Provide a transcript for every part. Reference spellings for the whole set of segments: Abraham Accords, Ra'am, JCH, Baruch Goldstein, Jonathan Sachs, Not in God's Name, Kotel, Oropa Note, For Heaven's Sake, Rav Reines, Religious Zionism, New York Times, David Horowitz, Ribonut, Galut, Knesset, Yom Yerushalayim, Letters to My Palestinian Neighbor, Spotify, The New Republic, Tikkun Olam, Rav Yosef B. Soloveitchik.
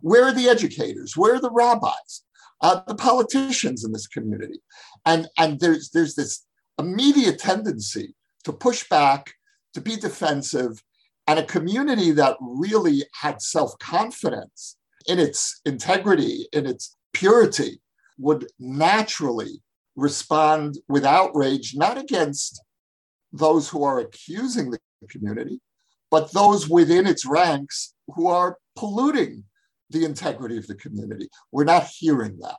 Where are the educators? Where are the rabbis? The politicians in this community? And there's this immediate tendency to push back, to be defensive, and a community that really had self-confidence in its integrity, in its purity, would naturally respond with outrage, not against those who are accusing the community, but those within its ranks who are polluting the integrity of the community. We're not hearing that.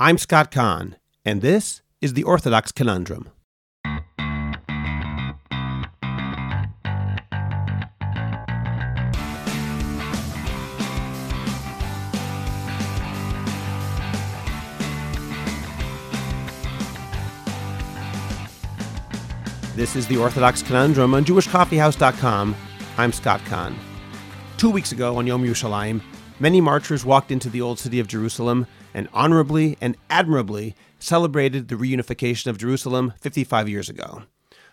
I'm Scott Kahn, and this is The Orthodox Conundrum. This is The Orthodox Conundrum on JewishCoffeehouse.com. I'm Scott Kahn. 2 weeks ago on Yom Yerushalayim, many marchers walked into the Old City of Jerusalem and honorably and admirably celebrated the reunification of Jerusalem 55 years ago.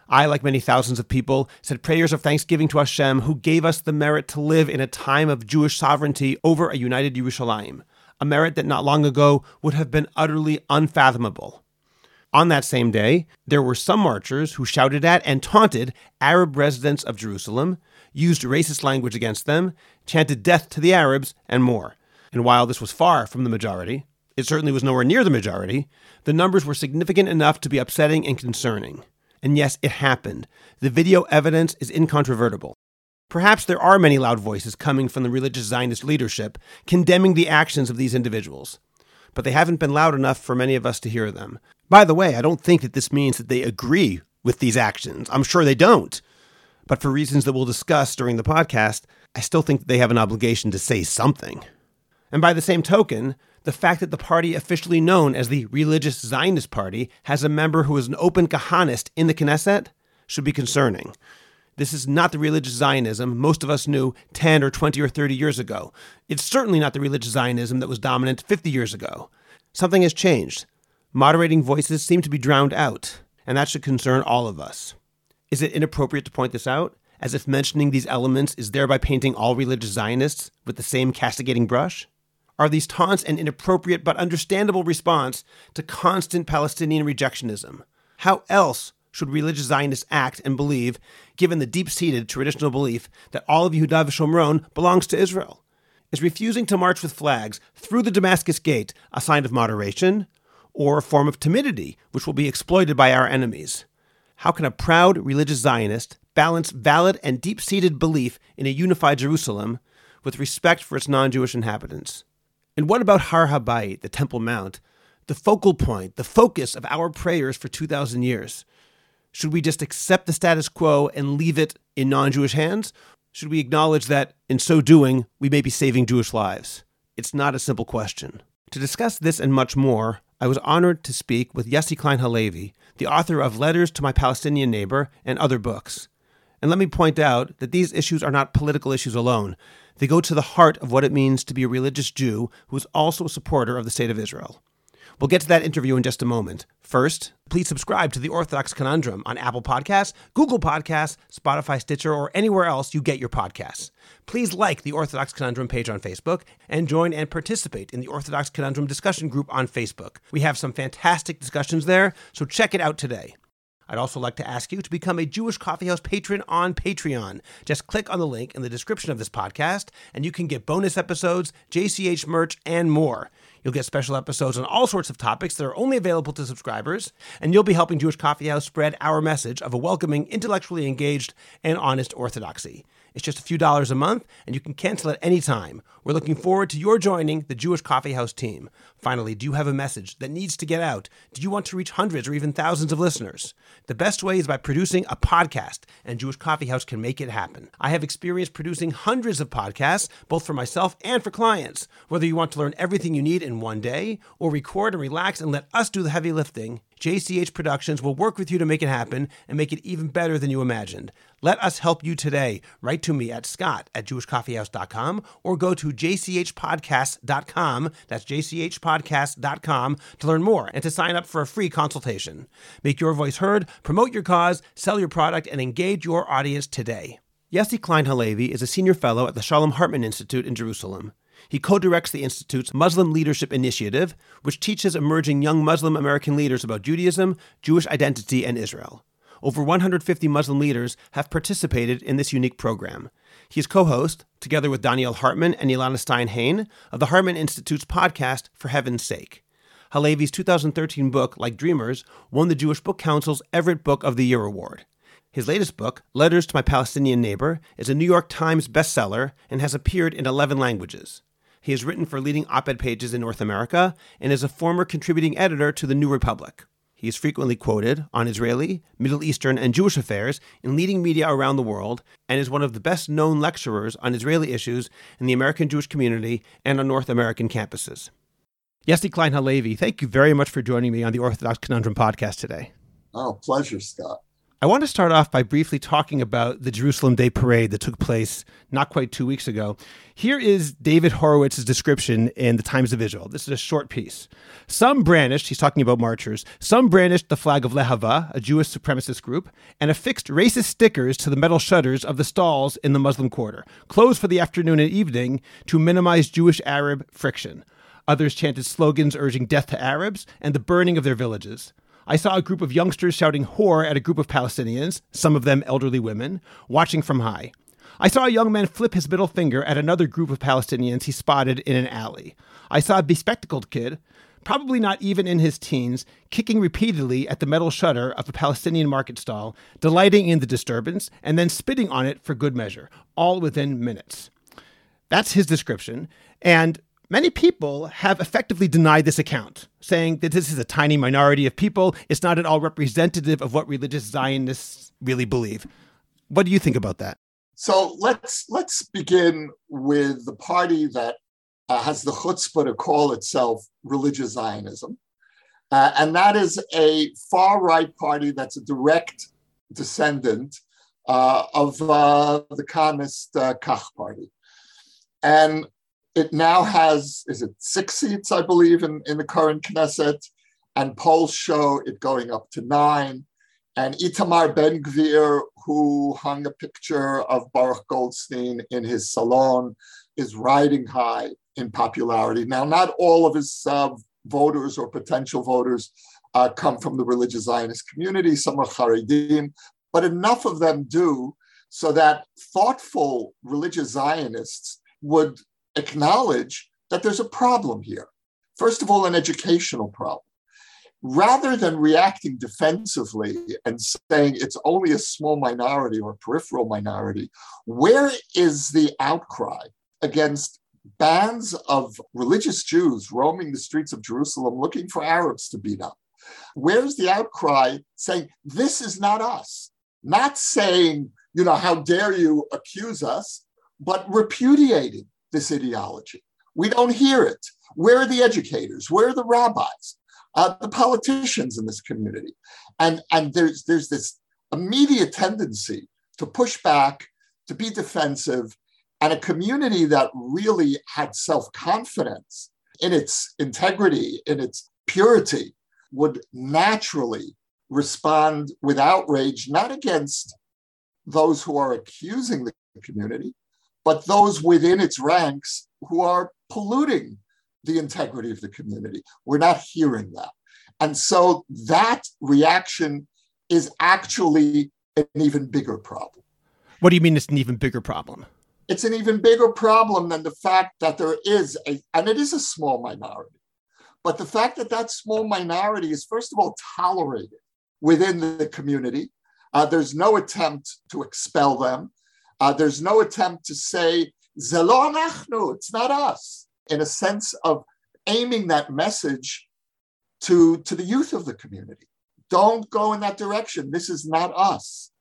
I, like many thousands of people, said prayers of thanksgiving to Hashem, who gave us the merit to live in a time of Jewish sovereignty over a united Yerushalayim, a merit that not long ago would have been utterly unfathomable. On that same day, there were some marchers who shouted at and taunted Arab residents of Jerusalem, used racist language against them, chanted death to the Arabs, and more. And while this was far from the majority, it certainly was nowhere near the majority, the numbers were significant enough to be upsetting and concerning. And yes, it happened. The video evidence is incontrovertible. Perhaps there are many loud voices coming from the religious Zionist leadership condemning the actions of these individuals, but they haven't been loud enough for many of us to hear them. By the way, I don't think that this means that they agree with these actions. I'm sure they don't. But for reasons that we'll discuss during the podcast, I still think that they have an obligation to say something. And by the same token, the fact that the party officially known as the Religious Zionist Party has a member who is an open Kahanist in the Knesset should be concerning. This is not the religious Zionism most of us knew 10 or 20 or 30 years ago. It's certainly not the religious Zionism that was dominant 50 years ago. Something has changed. Moderating voices seem to be drowned out, and that should concern all of us. Is it inappropriate to point this out, as if mentioning these elements is thereby painting all religious Zionists with the same castigating brush? Are these taunts an inappropriate but understandable response to constant Palestinian rejectionism? How else should religious Zionists act and believe, given the deep-seated traditional belief that all of Yehudah Shomron belongs to Israel? Is refusing to march with flags through the Damascus Gate a sign of moderation, or a form of timidity which will be exploited by our enemies? How can a proud religious Zionist balance valid and deep-seated belief in a unified Jerusalem with respect for its non-Jewish inhabitants? And what about Har Habayit, the Temple Mount, the focal point, the focus of our prayers for 2,000 years? Should we just accept the status quo and leave it in non-Jewish hands? Should we acknowledge that, in so doing, we may be saving Jewish lives? It's not a simple question. To discuss this and much more, I was honored to speak with Yossi Klein Halevi, the author of Letters to My Palestinian Neighbor and other books. And let me point out that these issues are not political issues alone. They go to the heart of what it means to be a religious Jew who is also a supporter of the State of Israel. We'll get to that interview in just a moment. First, please subscribe to The Orthodox Conundrum on Apple Podcasts, Google Podcasts, Spotify, Stitcher, or anywhere else you get your podcasts. Please like The Orthodox Conundrum page on Facebook and join and participate in the Orthodox Conundrum discussion group on Facebook. We have some fantastic discussions there, so check it out today. I'd also like to ask you to become a Jewish Coffeehouse patron on Patreon. Just click on the link in the description of this podcast, and you can get bonus episodes, JCH merch, and more. You'll get special episodes on all sorts of topics that are only available to subscribers, and you'll be helping Jewish Coffeehouse spread our message of a welcoming, intellectually engaged, and honest orthodoxy. It's just a few dollars a month, and you can cancel at any time. We're looking forward to your joining the Jewish Coffeehouse team. Finally, do you have a message that needs to get out? Do you want to reach hundreds or even thousands of listeners? The best way is by producing a podcast, and Jewish Coffeehouse can make it happen. I have experience producing hundreds of podcasts, both for myself and for clients. Whether you want to learn everything you need in one day, or record and relax and let us do the heavy lifting, JCH Productions will work with you to make it happen and make it even better than you imagined. Let us help you today. Write to me at scott@jewishcoffeehouse.com or go to jchpodcasts.com, that's jchpodcasts.com, to learn more and to sign up for a free consultation. Make your voice heard, promote your cause, sell your product, and engage your audience today. Yossi Klein Halevi is a senior fellow at the Shalom Hartman Institute in Jerusalem. He co-directs the Institute's Muslim Leadership Initiative, which teaches emerging young Muslim American leaders about Judaism, Jewish identity, and Israel. Over 150 Muslim leaders have participated in this unique program. He is co-host, together with Danielle Hartman and Ilana Steinhein, of the Hartman Institute's podcast, For Heaven's Sake. Halevi's 2013 book, Like Dreamers, won the Jewish Book Council's Everett Book of the Year Award. His latest book, Letters to My Palestinian Neighbor, is a New York Times bestseller and has appeared in 11 languages. He has written for leading op-ed pages in North America and is a former contributing editor to The New Republic. He is frequently quoted on Israeli, Middle Eastern, and Jewish affairs in leading media around the world, and is one of the best-known lecturers on Israeli issues in the American Jewish community and on North American campuses. Yossi Klein Halevi, thank you very much for joining me on the Orthodox Conundrum podcast today. Oh, pleasure, Scott. I want to start off by briefly talking about the Jerusalem Day Parade that took place not quite 2 weeks ago. Here is David Horowitz's description in the Times of Israel. This is a short piece. Some brandished, he's talking about marchers, some brandished the flag of Lehava, a Jewish supremacist group, and affixed racist stickers to the metal shutters of the stalls in the Muslim quarter, closed for the afternoon and evening to minimize Jewish-Arab friction. Others chanted slogans urging death to Arabs and the burning of their villages. I saw a group of youngsters shouting whore at a group of Palestinians, some of them elderly women, watching from high. I saw a young man flip his middle finger at another group of Palestinians he spotted in an alley. I saw a bespectacled kid, probably not even in his teens, kicking repeatedly at the metal shutter of a Palestinian market stall, delighting in the disturbance, and then spitting on it for good measure, all within minutes. That's his description, and many people have effectively denied this account, saying that this is a tiny minority of people. It's not at all representative of what religious Zionists really believe. What do you think about that? So let's begin with the party that has the chutzpah to call itself religious Zionism. And that is a far-right party that's a direct descendant of the Kahanist Kach party. And it now has, is it 6 seats, I believe, in the current Knesset, and polls show it going up to 9. And Itamar Ben-Gvir, who hung a picture of Baruch Goldstein in his salon, is riding high in popularity. Now, not all of his voters or potential voters come from the religious Zionist community. Some are Haredim, but enough of them do so that thoughtful religious Zionists would acknowledge that there's a problem here. First of all, an educational problem. Rather than reacting defensively and saying it's only a small minority or a peripheral minority, where is the outcry against bands of religious Jews roaming the streets of Jerusalem looking for Arabs to beat up? Where's the outcry saying, this is not us? Not saying, you know, how dare you accuse us, but repudiating this ideology. We don't hear it. Where are the educators? Where are the rabbis? The politicians in this community? And there's this immediate tendency to push back, to be defensive, and a community that really had self-confidence in its integrity, in its purity, would naturally respond with outrage, not against those who are accusing the community, but those within its ranks who are polluting the integrity of the community. We're not hearing that. And so that reaction is actually an even bigger problem. What do you mean it's an even bigger problem? It's an even bigger problem than the fact that there is and it is a small minority, but the fact that that small minority is, first of all, tolerated within the community. There's no attempt to expel them. There's no attempt to say, Zelo Nachnu, it's not us, in a sense of aiming that message to the youth of the community. Don't go in that direction. This is not us.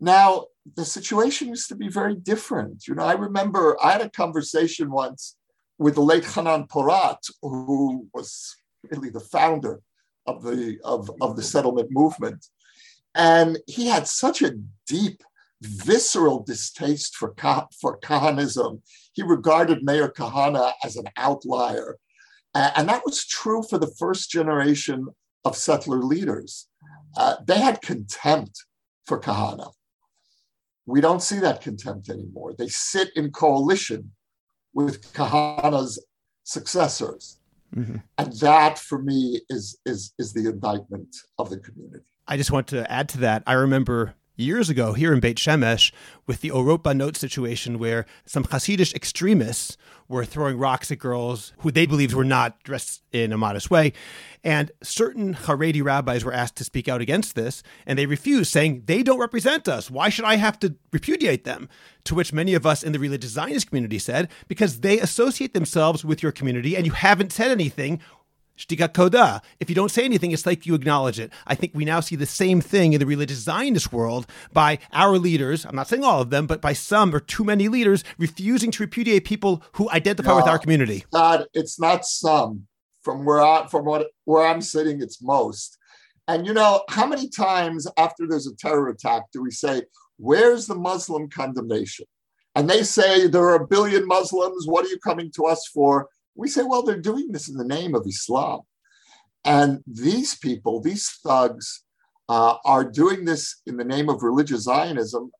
Now, the situation used to be very different. You know, I remember I had a conversation once with the late Hanan Porat, who was really the founder of the settlement movement. And he had such a deep, visceral distaste for Kahanism. He regarded Meir Kahane as an outlier. And that was true for the first generation of settler leaders. They had contempt for Kahane. We don't see that contempt anymore. They sit in coalition with Kahana's successors. Mm-hmm. And that, for me, is the indictment of the community. I just want to add to that. I remember years ago here in Beit Shemesh with the Oropa Note situation where some Hasidic extremists were throwing rocks at girls who they believed were not dressed in a modest way. And certain Haredi rabbis were asked to speak out against this, and they refused, saying, they don't represent us. Why should I have to repudiate them? To which many of us in the religious Zionist community said, because they associate themselves with your community and you haven't said anything. Shtikat Koda. If you don't say anything, it's like you acknowledge it. I think we now see the same thing in the religious Zionist world by our leaders, I'm not saying all of them, but by some or too many leaders refusing to repudiate people who identify with our community. God, it's not some. From where I'm sitting, it's most. And you know, how many times after there's a terror attack do we say, where's the Muslim condemnation? And they say, there are 1 billion Muslims, what are you coming to us for? We say, well, they're doing this in the name of Islam. And these people, these thugs, are doing this in the name of religious Zionism,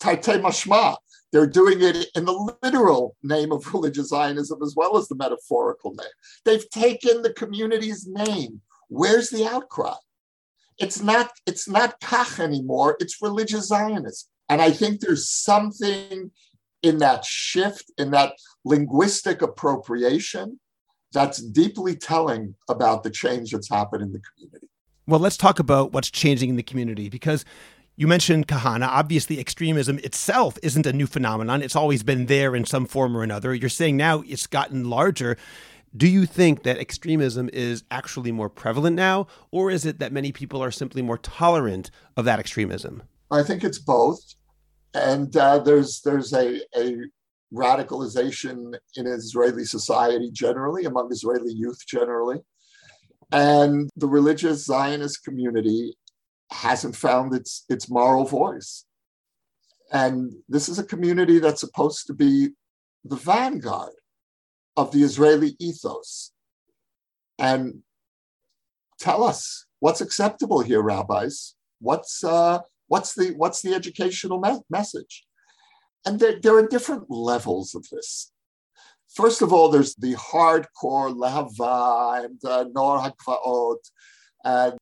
taitei mashma. They're doing it in the literal name of religious Zionism as well as the metaphorical name. They've taken the community's name. Where's the outcry? It's not Kach anymore, it's religious Zionism. And I think there's something in that shift, in that linguistic appropriation, that's deeply telling about the change that's happened in the community. Well, let's talk about what's changing in the community, because you mentioned Kahana. Obviously, extremism itself isn't a new phenomenon. It's always been there in some form or another. You're saying now it's gotten larger. Do you think that extremism is actually more prevalent now, or is it that many people are simply more tolerant of that extremism? I think it's both. And there's a radicalization in Israeli society generally, among Israeli youth generally. And the religious Zionist community hasn't found its moral voice. And this is a community that's supposed to be the vanguard of the Israeli ethos. And tell us, what's acceptable here, rabbis? What's the educational message? And there are different levels of this. First of all, there's the hardcore Lehava and Nor HaKva'ot,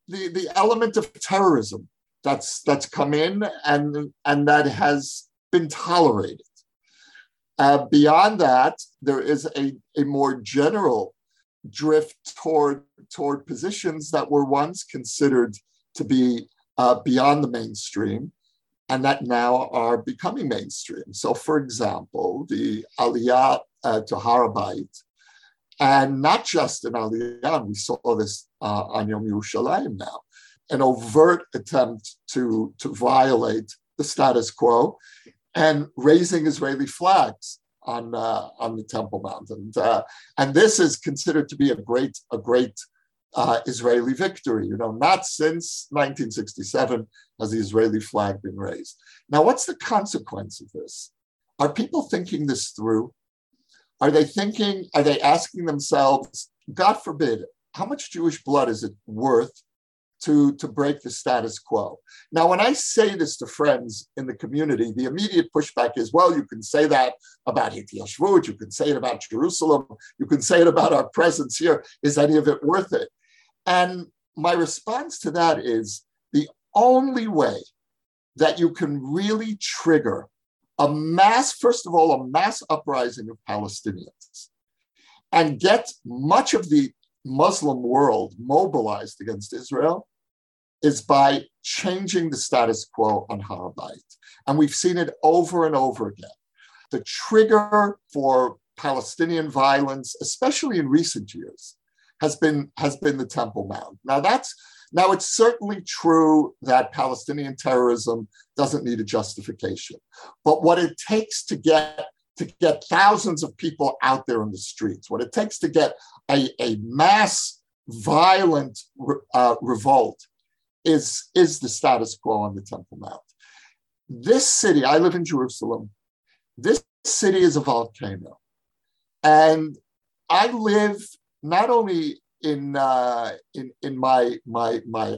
the element of terrorism that's come in and that has been tolerated. Beyond that, there is a more general drift toward positions that were once considered to be beyond the mainstream, and that now are becoming mainstream. So, for example, the Aliyah to Har Habayit, and not just in Aliyah, we saw this on Yom Yerushalayim now, an overt attempt to violate the status quo and raising Israeli flags on the Temple Mount, and this is considered to be a great. Israeli victory, not since 1967 has the Israeli flag been raised. Now, what's the consequence of this? Are people thinking this through? Are they asking themselves, God forbid, how much Jewish blood is it worth to break the status quo? Now, when I say this to friends in the community, the immediate pushback is, well, you can say that about Hitler Shvud, you can say it about Jerusalem, you can say it about our presence here. Is any of it worth it? And my response to that is the only way that you can really trigger a mass uprising of Palestinians and get much of the Muslim world mobilized against Israel is by changing the status quo on Har Habayit. And we've seen it over and over again. The trigger for Palestinian violence, especially in recent years, has been the Temple Mount. Now it's certainly true that Palestinian terrorism doesn't need a justification, but what it takes to get thousands of people out there in the streets, what it takes to get a mass violent revolt is the status quo on the Temple Mount. This city, I live in Jerusalem, this city is a volcano. And I live not only in my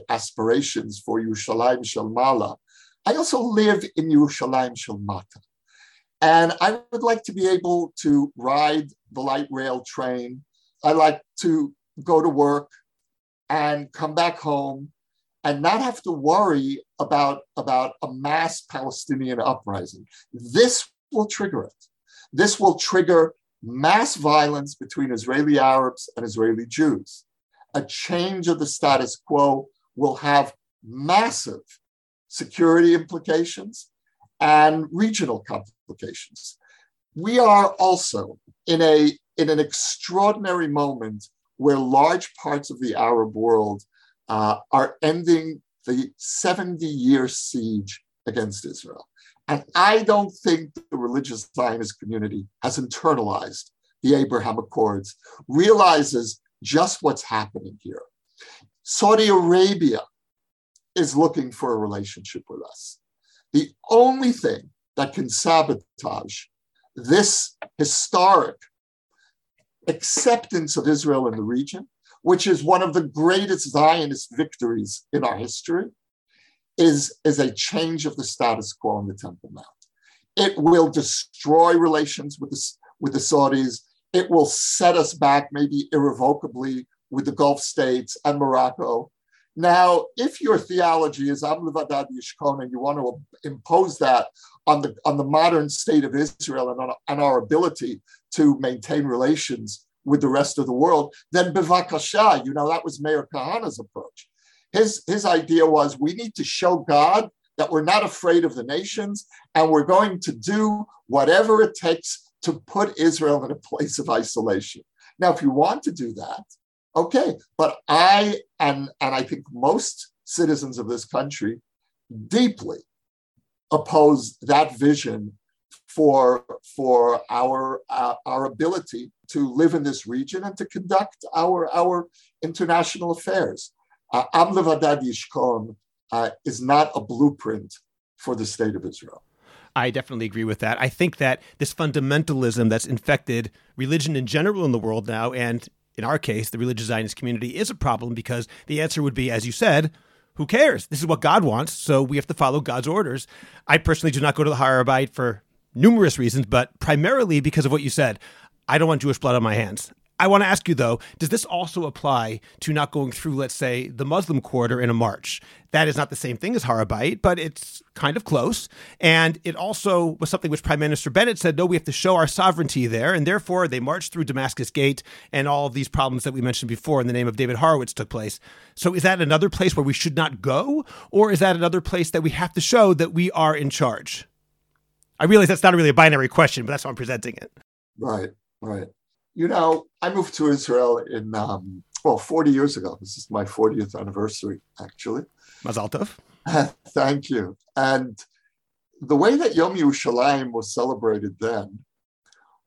aspirations for Yerushalayim Shel Mala, I also live in Yerushalayim Shel Mata. And I would like to be able to ride the light rail train. I like to go to work and come back home and not have to worry about a mass Palestinian uprising. This will trigger it. This will trigger mass violence between Israeli Arabs and Israeli Jews. A change of the status quo will have massive security implications and regional complications. We are also in an extraordinary moment where large parts of the Arab world are ending the 70-year siege against Israel. And I don't think the religious Zionist community has internalized the Abraham Accords, realizes just what's happening here. Saudi Arabia is looking for a relationship with us. The only thing that can sabotage this historic acceptance of Israel in the region, which is one of the greatest Zionist victories in our history, is a change of the status quo on the Temple Mount. It will destroy relations with the Saudis. It will set us back maybe irrevocably with the Gulf states and Morocco. Now, if your theology is Am Levadad Yishkon and you want to impose that on the modern state of Israel and our ability to maintain relations with the rest of the world, then bivakasha, that was Mayor Kahana's approach. His idea was we need to show God that we're not afraid of the nations and we're going to do whatever it takes to put Israel in a place of isolation. Now, if you want to do that, okay, but I, and I think most citizens of this country deeply oppose that vision for our ability to live in this region and to conduct our international affairs. Am Levadad Yishkon is not a blueprint for the state of Israel. I definitely agree with that. I think that this fundamentalism that's infected religion in general in the world now, and in our case, the religious Zionist community, is a problem because the answer would be, as you said, who cares? This is what God wants, so we have to follow God's orders. I personally do not go to the Har Habayit for numerous reasons, but primarily because of what you said. I don't want Jewish blood on my hands. I want to ask you, though, does this also apply to not going through, let's say, the Muslim quarter in a march? That is not the same thing as Har Habayit, but it's kind of close. And it also was something which Prime Minister Bennett said, no, we have to show our sovereignty there. And therefore, they marched through Damascus Gate and all of these problems that we mentioned before in the name of David Horowitz took place. So is that another place where we should not go? Or is that another place that we have to show that we are in charge? I realize that's not really a binary question, but that's how I'm presenting it. Right. I moved to Israel 40 years ago. This is my 40th anniversary, actually. Mazal tov. Thank you. And the way that Yom Yerushalayim was celebrated then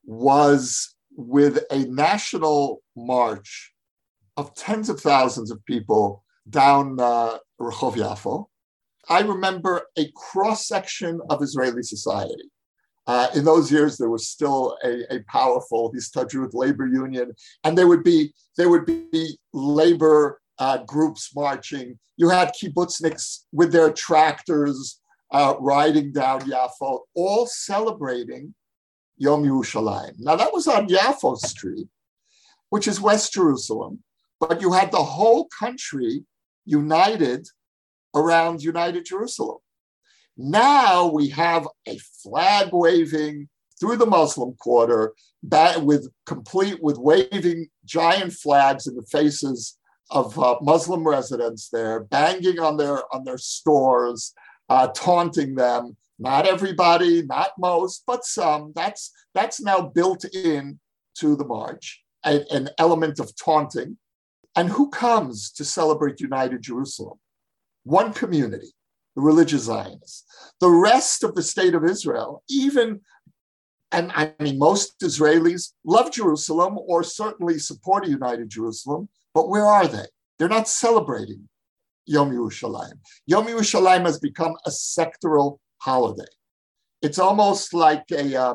was with a national march of tens of thousands of people down Rehov Yafo. I remember a cross-section of Israeli society. In those years, there was still a powerful Histadrut labor union, and there would be labor groups marching. You had kibbutzniks with their tractors riding down Yafo, all celebrating Yom Yerushalayim. Now, that was on Yafo Street, which is West Jerusalem, but you had the whole country united around United Jerusalem. Now we have a flag waving through the Muslim quarter, complete with waving giant flags in the faces of Muslim residents there, banging on their stores, taunting them. Not everybody, not most, but some. That's now built in to the march, an element of taunting. And who comes to celebrate United Jerusalem? One community. The religious Zionists. The rest of the state of Israel, most Israelis love Jerusalem or certainly support a united Jerusalem, but where are they? They're not celebrating Yom Yerushalayim. Yom Yerushalayim has become a sectoral holiday. It's almost like a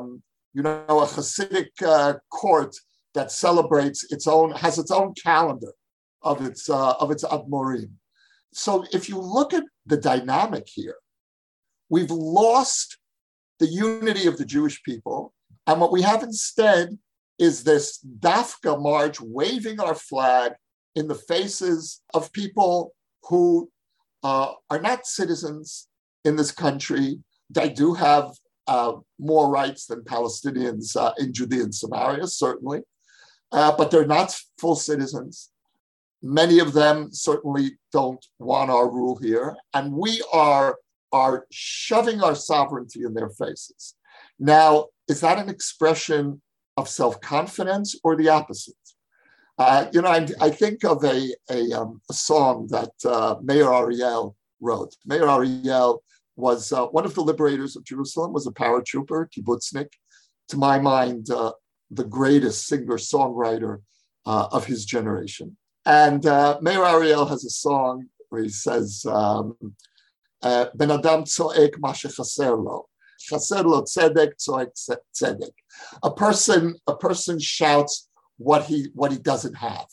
Hasidic court that celebrates has its own calendar of its Admorim. So if you look at the dynamic here, we've lost the unity of the Jewish people. And what we have instead is this Dafka march waving our flag in the faces of people who are not citizens in this country. They do have more rights than Palestinians in Judea and Samaria, certainly, but they're not full citizens. Many of them certainly don't want our rule here, and we are shoving our sovereignty in their faces. Now, is that an expression of self-confidence or the opposite? I think of a song that Meir Ariel wrote. Meir Ariel was one of the liberators of Jerusalem, was a paratrooper, kibbutznik. To my mind, the greatest singer-songwriter of his generation. And Meir Ariel has a song where he says, Ben Adam tzoek ma shechaser lo. Chaser lo tzedek tzoek tzedek. A person shouts what he doesn't have.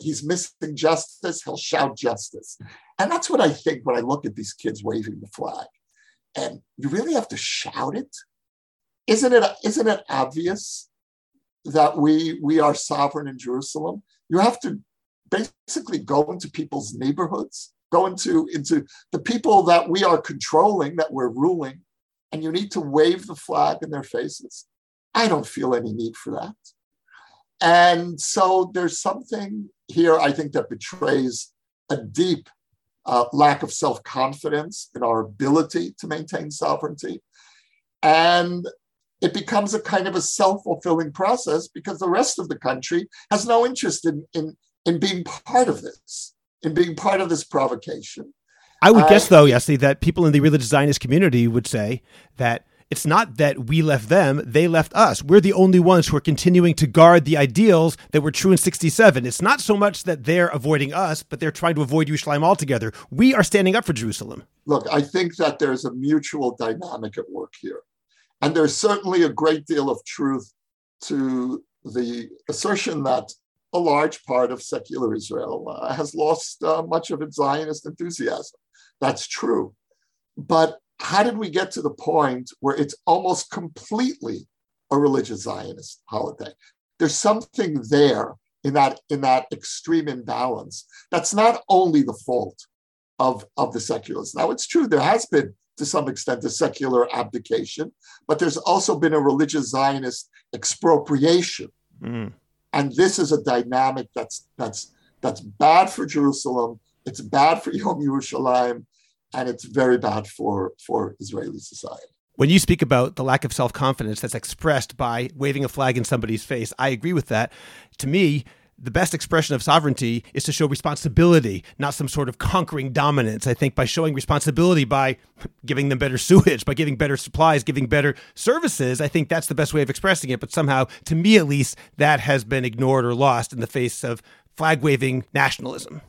He's missing justice, he'll shout justice. And that's what I think when I look at these kids waving the flag. And you really have to shout it? Isn't it obvious that we are sovereign in Jerusalem? You have to basically go into people's neighborhoods, go into the people that we are controlling, that we're ruling, and you need to wave the flag in their faces. I don't feel any need for that. And so there's something here, I think, that betrays a deep lack of self-confidence in our ability to maintain sovereignty. And it becomes a kind of a self-fulfilling process because the rest of the country has no interest in being part of this, in being part of this provocation. I would guess, though, Yossi, that people in the religious Zionist community would say that it's not that we left them, they left us. We're the only ones who are continuing to guard the ideals that were true in 67. It's not so much that they're avoiding us, but they're trying to avoid Yerushalayim altogether. We are standing up for Jerusalem. Look, I think that there's a mutual dynamic at work here. And there's certainly a great deal of truth to the assertion that a large part of secular Israel has lost much of its Zionist enthusiasm. That's true. But how did we get to the point where it's almost completely a religious Zionist holiday? There's something there in that extreme imbalance that's not only the fault of the seculars. Now, it's true, there has been, to some extent, a secular abdication, but there's also been a religious Zionist expropriation. Mm. And this is a dynamic that's bad for Jerusalem, it's bad for Yom Yerushalayim, and it's very bad for Israeli society. When you speak about the lack of self-confidence that's expressed by waving a flag in somebody's face, I agree with that. To me, the best expression of sovereignty is to show responsibility, not some sort of conquering dominance. I think by showing responsibility, by giving them better sewage, by giving better supplies, giving better services, I think that's the best way of expressing it. But somehow, to me at least, that has been ignored or lost in the face of flag-waving nationalism.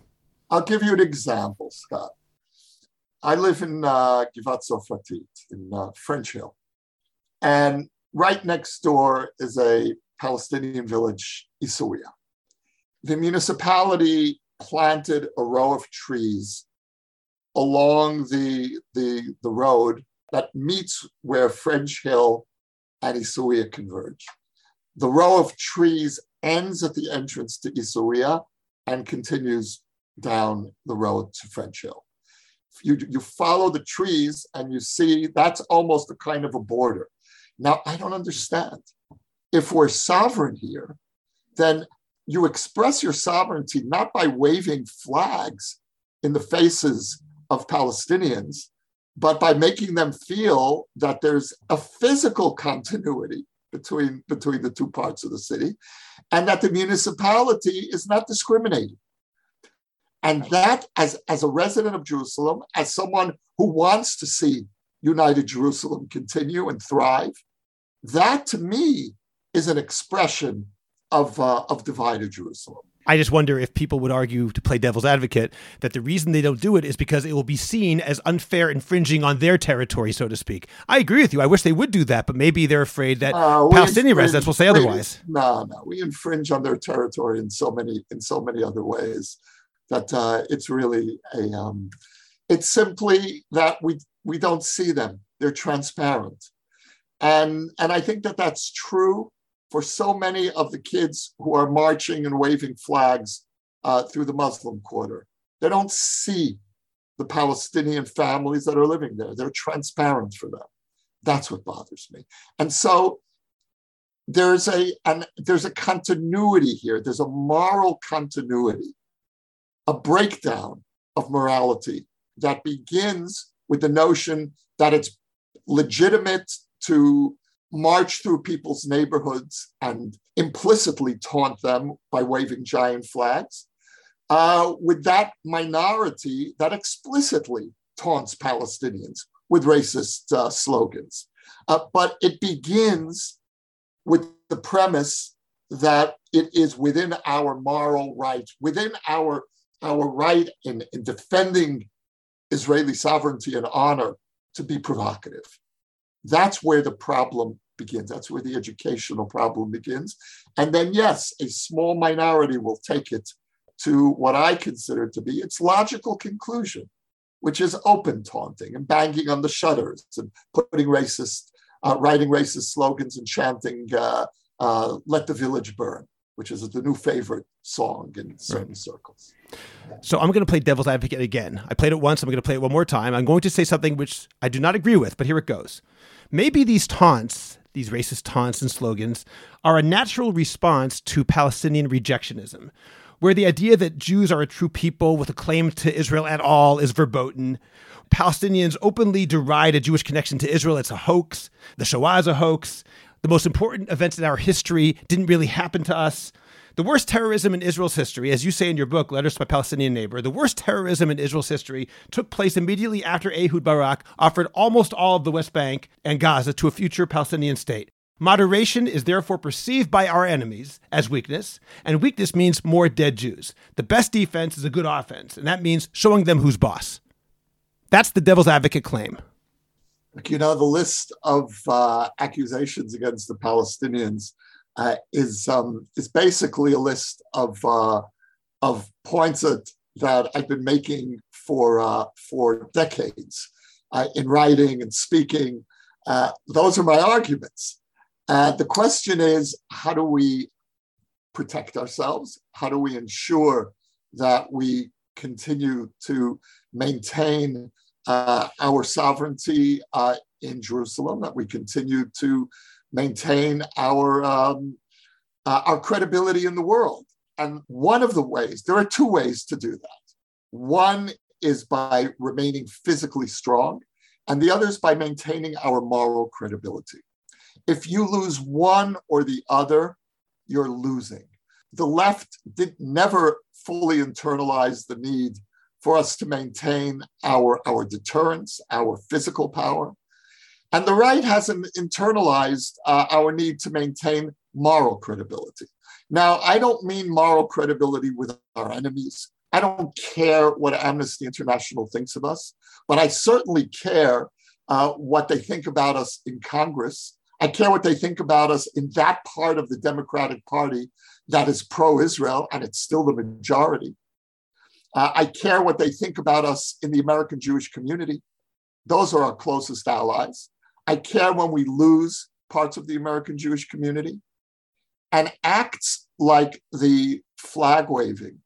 I'll give you an example, Scott. I live in Givat Sofatit, in French Hill. And right next door is a Palestinian village, Isawiya. The municipality planted a row of trees along the road that meets where French Hill and Isawiya converge. The row of trees ends at the entrance to Isawiya and continues down the road to French Hill. You follow the trees and you see that's almost a kind of a border. Now, I don't understand. If we're sovereign here, then you express your sovereignty not by waving flags in the faces of Palestinians, but by making them feel that there's a physical continuity between the two parts of the city and that the municipality is not discriminating. And that, as a resident of Jerusalem, as someone who wants to see United Jerusalem continue and thrive, that to me is an expression of divided Jerusalem. I just wonder if people would argue, to play devil's advocate, that the reason they don't do it is because it will be seen as unfair infringing on their territory, so to speak. I agree with you. I wish they would do that, but maybe they're afraid that Palestinian residents will say otherwise. No, we infringe on their territory in so many other ways. That it's really it's simply that we don't see them. They're transparent. And I think that that's true for so many of the kids who are marching and waving flags through the Muslim quarter. They don't see the Palestinian families that are living there. They're transparent for them. That's what bothers me. And so there's a continuity here. There's a moral continuity, a breakdown of morality that begins with the notion that it's legitimate to march through people's neighborhoods and implicitly taunt them by waving giant flags, with that minority that explicitly taunts Palestinians with racist slogans. But it begins with the premise that it is within our moral right, within our right in defending Israeli sovereignty and honor to be provocative. That's where the problem begins. That's where the educational problem begins. And then, yes, a small minority will take it to what I consider to be its logical conclusion, which is open taunting and banging on the shutters and putting racist, writing racist slogans and chanting, "Let the village burn," which is the new favorite song in certain circles. So I'm going to play devil's advocate again. I played it once. I'm going to play it one more time. I'm going to say something which I do not agree with, but here it goes. Maybe these taunts, these racist taunts and slogans, are a natural response to Palestinian rejectionism, where the idea that Jews are a true people with a claim to Israel at all is verboten. Palestinians openly deride a Jewish connection to Israel. It's a hoax. The Shoah is a hoax. The most important events in our history didn't really happen to us. The worst terrorism in Israel's history, as you say in your book, Letters to My Palestinian Neighbor, the worst terrorism in Israel's history took place immediately after Ehud Barak offered almost all of the West Bank and Gaza to a future Palestinian state. Moderation is therefore perceived by our enemies as weakness, and weakness means more dead Jews. The best defense is a good offense, and that means showing them who's boss. That's the devil's advocate claim. You know, the list of accusations against the Palestinians is basically a list of points that I've been making for decades in writing and speaking. Those are my arguments. The question is, how do we protect ourselves? How do we ensure that we continue to maintain our sovereignty in Jerusalem, that we continue to maintain our credibility in the world? And one of the ways, there are two ways to do that. One is by remaining physically strong, and the other is by maintaining our moral credibility. If you lose one or the other, you're losing. The left did never fully internalize the need for us to maintain our deterrence, our physical power. And the right hasn't internalized our need to maintain moral credibility. Now, I don't mean moral credibility with our enemies. I don't care what Amnesty International thinks of us, but I certainly care what they think about us in Congress. I care what they think about us in that part of the Democratic Party that is pro-Israel, and it's still the majority. I care what they think about us in the American Jewish community. Those are our closest allies. I care when we lose parts of the American Jewish community. And acts like the flag waving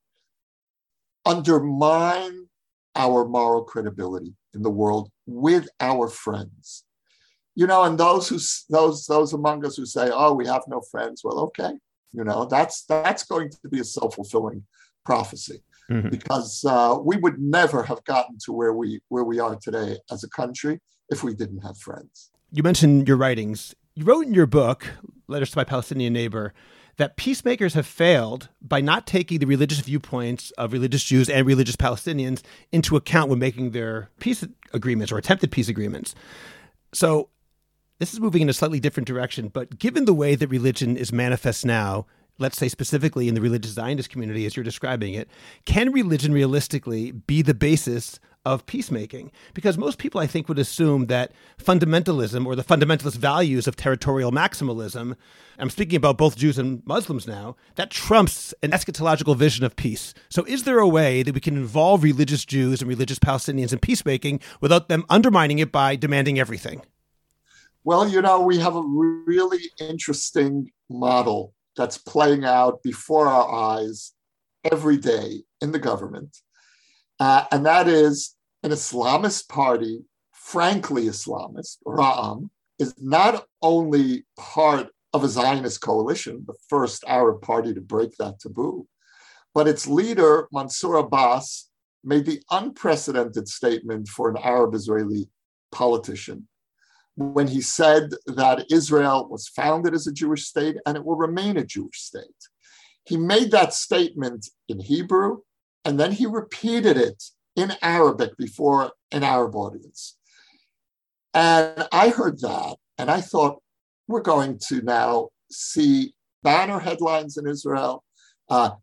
undermine our moral credibility in the world with our friends. You know, and those among us who say, "Oh, we have no friends," well, okay. You know, that's going to be a self-fulfilling prophecy. Mm-hmm. Because we would never have gotten to where we are today as a country if we didn't have friends. You mentioned your writings. You wrote in your book, Letters to My Palestinian Neighbor, that peacemakers have failed by not taking the religious viewpoints of religious Jews and religious Palestinians into account when making their peace agreements or attempted peace agreements. So this is moving in a slightly different direction, but given the way that religion is manifest now, let's say specifically in the religious Zionist community, as you're describing it, can religion realistically be the basis of peacemaking? Because most people, I think, would assume that fundamentalism or the fundamentalist values of territorial maximalism, I'm speaking about both Jews and Muslims now, that trumps an eschatological vision of peace. So is there a way that we can involve religious Jews and religious Palestinians in peacemaking without them undermining it by demanding everything? Well, you know, we have a really interesting model that's playing out before our eyes every day in the government. And that is an Islamist party, frankly Islamist, Ra'am, is not only part of a Zionist coalition, the first Arab party to break that taboo, but its leader, Mansour Abbas, made the unprecedented statement for an Arab-Israeli politician when he said that Israel was founded as a Jewish state and it will remain a Jewish state. He made that statement in Hebrew, and then he repeated it in Arabic before an Arab audience. And I heard that, and I thought, we're going to now see banner headlines in Israel.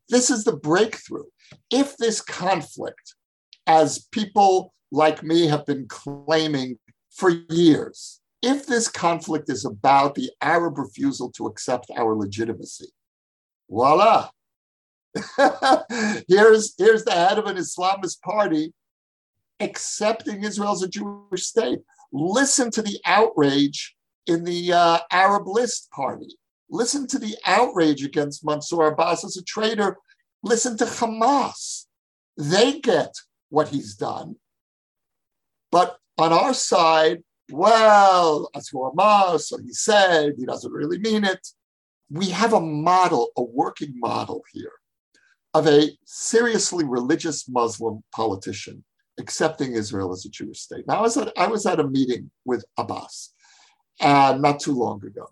This is the breakthrough. If this conflict, as people like me have been claiming for years, if this conflict is about the Arab refusal to accept our legitimacy, voila. Here's the head of an Islamist party accepting Israel as a Jewish state. Listen to the outrage in the Arab List party. Listen to the outrage against Mansour Abbas as a traitor. Listen to Hamas. They get what he's done. But on our side, well, as for Hamas, so he said, he doesn't really mean it. We have a model, a working model here of a seriously religious Muslim politician accepting Israel as a Jewish state. Now, I was at a meeting with Abbas not too long ago.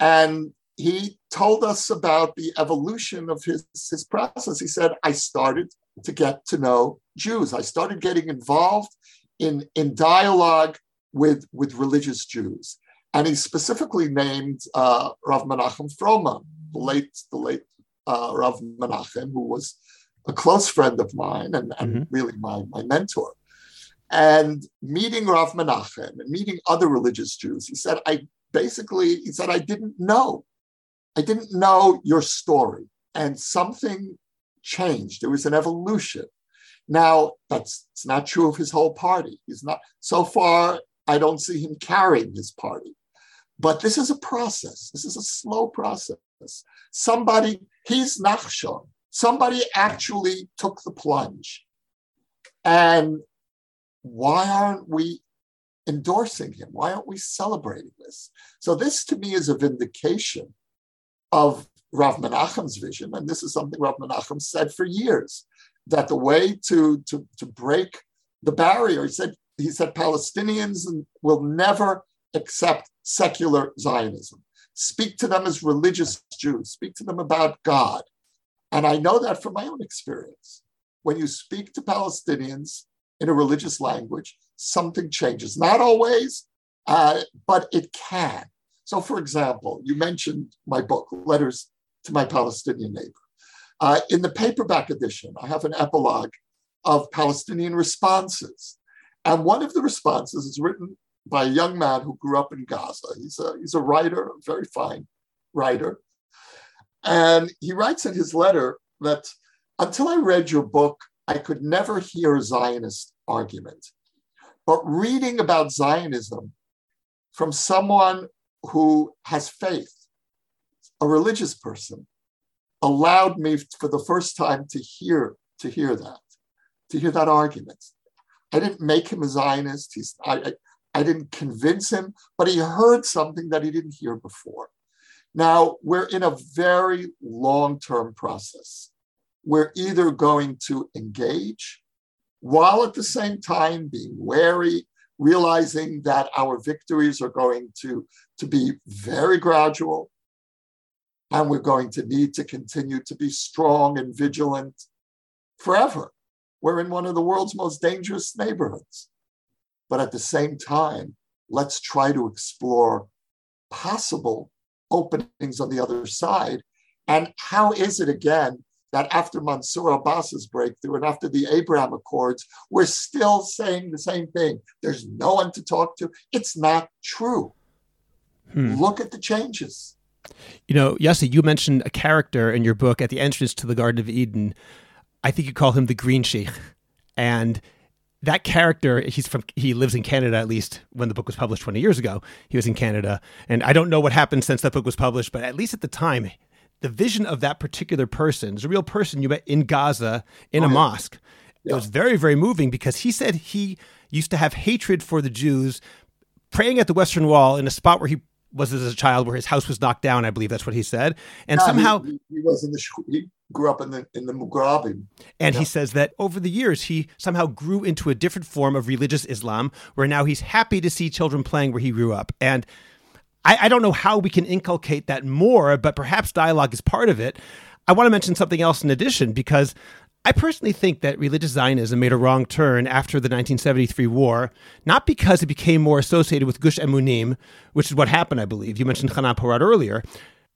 And he told us about the evolution of his process. He said, I started to get to know Jews. I started getting involved in dialogue with religious Jews. And he specifically named Rav Menachem Froman, the late Rav Menachem, who was a close friend of mine and really my mentor. And meeting Rav Menachem and meeting other religious Jews, he said, I didn't know your story. And something changed. There was an evolution. Now, it's not true of his whole party. He's not, so far, I don't see him carrying his party. But this is a process. This is a slow process. He's Nachshon. Somebody actually took the plunge. And why aren't we endorsing him? Why aren't we celebrating this? So this, to me, is a vindication of Rav Menachem's vision. And this is something Rav Menachem said for years, that the way to break the barrier, he said Palestinians will never accept secular Zionism. Speak to them as religious Jews. Speak to them about God. And I know that from my own experience. When you speak to Palestinians in a religious language, something changes. Not always, but it can. So, for example, you mentioned my book, Letters to My Palestinian Neighbor. In the paperback edition, I have an epilogue of Palestinian responses. And one of the responses is written by a young man who grew up in Gaza. He's a writer, a very fine writer. And he writes in his letter that, until I read your book, I could never hear a Zionist argument. But reading about Zionism from someone who has faith, a religious person, allowed me for the first time to hear that argument. I didn't make him a Zionist. I didn't convince him, but he heard something that he didn't hear before. Now, we're in a very long-term process. We're either going to engage while at the same time being wary, realizing that our victories are going to be very gradual, and we're going to need to continue to be strong and vigilant forever. We're in one of the world's most dangerous neighborhoods. But at the same time, let's try to explore possible openings on the other side. And how is it, again, that after Mansour Abbas's breakthrough and after the Abraham Accords, we're still saying the same thing? There's no one to talk to. It's not true. Look at the changes. You know, Yossi, you mentioned a character in your book at the entrance to the Garden of Eden. I think you call him the Green Sheikh. And that character, he lives in Canada, at least when the book was published 20 years ago. He was in Canada. And I don't know what happened since that book was published, but at least at the time, the vision of that particular person is a real person you met in Gaza in a mosque. Yeah. It was very, very moving because he said he used to have hatred for the Jews praying at the Western Wall in a spot where he was as a child, where his house was knocked down. I believe that's what he said. And somehow he was in the he grew up in the Mughrabi. And he says that over the years, he somehow grew into a different form of religious Islam, where now he's happy to see children playing where he grew up. And I don't know how we can inculcate that more, but perhaps dialogue is part of it. I want to mention something else in addition, because I personally think that religious Zionism made a wrong turn after the 1973 war, not because it became more associated with Gush Emunim, which is what happened, I believe. You mentioned Hanan Porat earlier.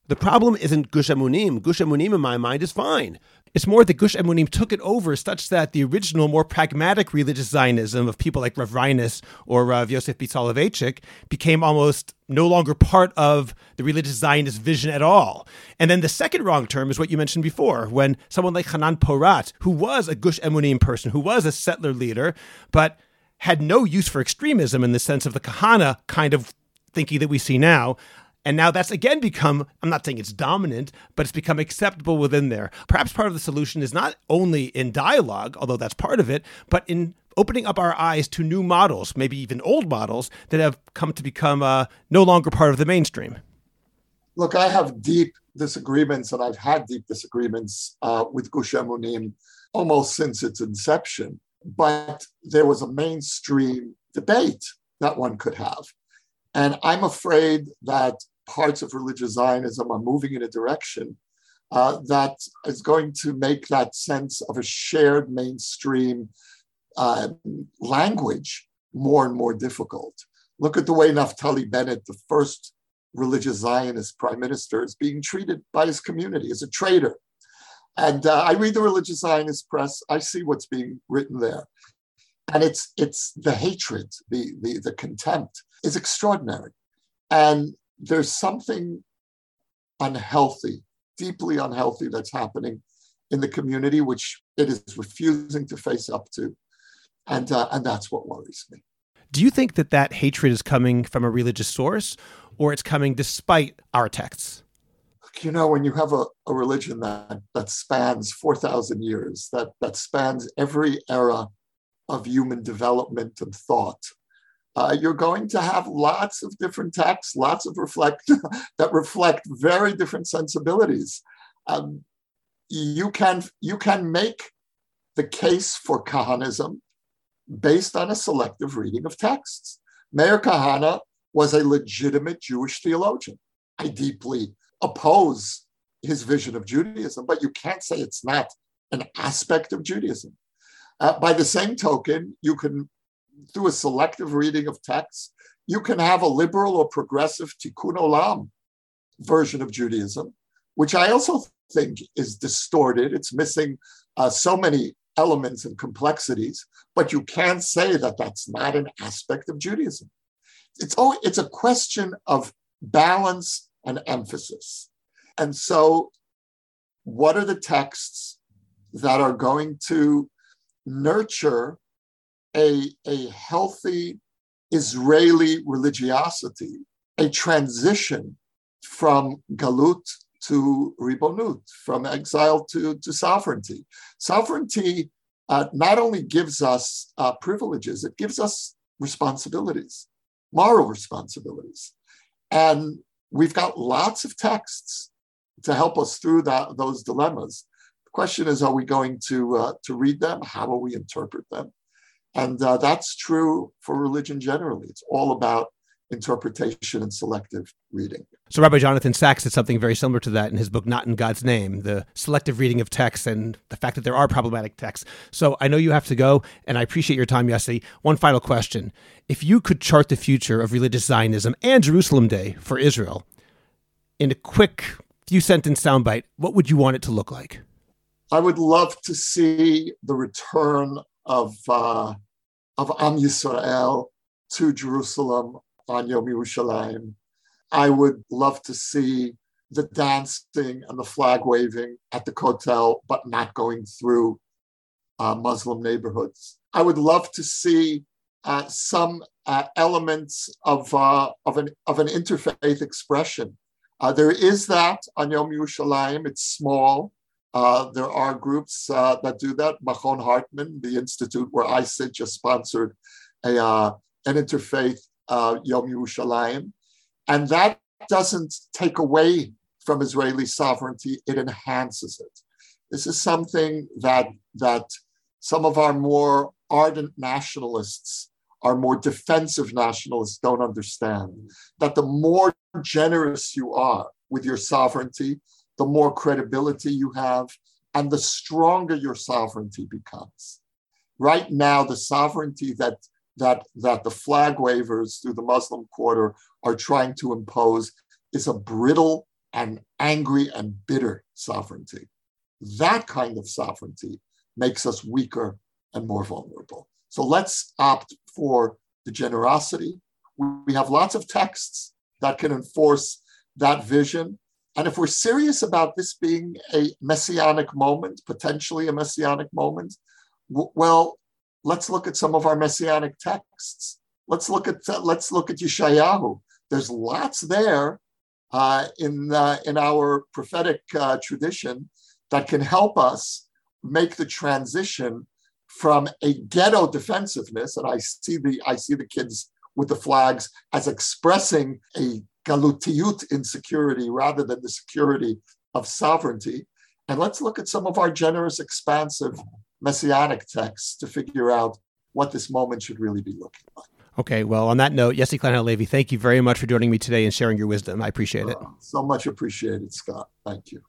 The problem isn't Gush Emunim. Gush Emunim, in my mind, is fine. It's more that Gush Emunim took it over such that the original, more pragmatic religious Zionism of people like Rav Reines or Rav Yosef B. Soloveitchik became almost no longer part of the religious Zionist vision at all. And then the second wrong term is what you mentioned before, when someone like Hanan Porat, who was a Gush Emunim person, who was a settler leader, but had no use for extremism in the sense of the Kahane kind of thinking that we see now. And now that's again become, I'm not saying it's dominant, but it's become acceptable within there. Perhaps part of the solution is not only in dialogue, although that's part of it, but in opening up our eyes to new models, maybe even old models that have come to become no longer part of the mainstream. Look, I have deep disagreements, and I've had deep disagreements with Gush Emunim almost since its inception. But there was a mainstream debate that one could have. And I'm afraid that parts of religious Zionism are moving in a direction that is going to make that sense of a shared mainstream language more and more difficult. Look at the way Naftali Bennett, the first religious Zionist prime minister, is being treated by his community as a traitor. And I read the religious Zionist press. I see what's being written there. And it's the hatred, the contempt is extraordinary. And there's something unhealthy, deeply unhealthy that's happening in the community, which it is refusing to face up to. And that's what worries me. Do you think that that hatred is coming from a religious source, or it's coming despite our texts? You know, when you have a religion that spans 4,000 years, that spans every era of human development and thought, you're going to have lots of different texts, lots of that reflect very different sensibilities. You can make the case for Kahanism based on a selective reading of texts. Meir Kahane was a legitimate Jewish theologian. I deeply oppose his vision of Judaism, but you can't say it's not an aspect of Judaism. By the same token, you can, through a selective reading of texts, you can have a liberal or progressive tikkun olam version of Judaism, which I also think is distorted. It's missing so many elements and complexities, but you can't say that that's not an aspect of Judaism. It's a question of balance and emphasis. And so what are the texts that are going to nurture a healthy Israeli religiosity, a transition from galut to ribonut, from exile to sovereignty. Sovereignty not only gives us privileges, it gives us responsibilities, moral responsibilities. And we've got lots of texts to help us through those dilemmas. Question is, are we going to read them? How will we interpret them? And that's true for religion generally. It's all about interpretation and selective reading. So Rabbi Jonathan Sachs did something very similar to that in his book, Not in God's Name, the selective reading of texts and the fact that there are problematic texts. So I know you have to go, and I appreciate your time, Yossi. One final question. If you could chart the future of religious Zionism and Jerusalem Day for Israel in a quick few-sentence soundbite, what would you want it to look like? I would love to see the return of Am Yisrael to Jerusalem on Yom Yerushalayim. I would love to see the dancing and the flag waving at the Kotel, but not going through Muslim neighborhoods. I would love to see some elements of an interfaith expression. There is that on Yom Yerushalayim. It's small. There are groups that do that. Machon Hartman, the institute where I sit, just sponsored an interfaith Yom Yerushalayim. And that doesn't take away from Israeli sovereignty. It enhances it. This is something that some of our more ardent nationalists, our more defensive nationalists don't understand, that the more generous you are with your sovereignty, the more credibility you have, and the stronger your sovereignty becomes. Right now, the sovereignty that the flag wavers through the Muslim quarter are trying to impose is a brittle and angry and bitter sovereignty. That kind of sovereignty makes us weaker and more vulnerable. So let's opt for the generosity. We have lots of texts that can enforce that vision. And if we're serious about this being a messianic moment, potentially a messianic moment, well, let's look at some of our messianic texts. Let's look at Yeshayahu. There's lots there in our prophetic tradition that can help us make the transition from a ghetto defensiveness, and I see the kids with the flags as expressing a galutiyut insecurity rather than the security of sovereignty. And let's look at some of our generous, expansive messianic texts to figure out what this moment should really be looking like. Okay, well, on that note, Yossi Klein Halevi, thank you very much for joining me today and sharing your wisdom. I appreciate it. So much appreciated, Scott. Thank you.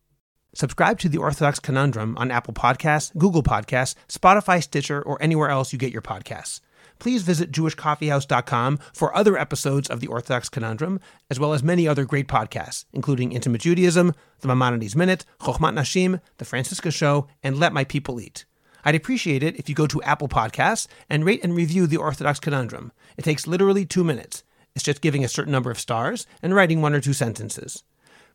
Subscribe to The Orthodox Conundrum on Apple Podcasts, Google Podcasts, Spotify, Stitcher, or anywhere else you get your podcasts. Please visit JewishCoffeehouse.com for other episodes of The Orthodox Conundrum, as well as many other great podcasts, including Intimate Judaism, The Maimonides Minute, Chochmat Nashim, The Francisca Show, and Let My People Eat. I'd appreciate it if you go to Apple Podcasts and rate and review The Orthodox Conundrum. It takes literally 2 minutes. It's just giving a certain number of stars and writing 1 or 2 sentences.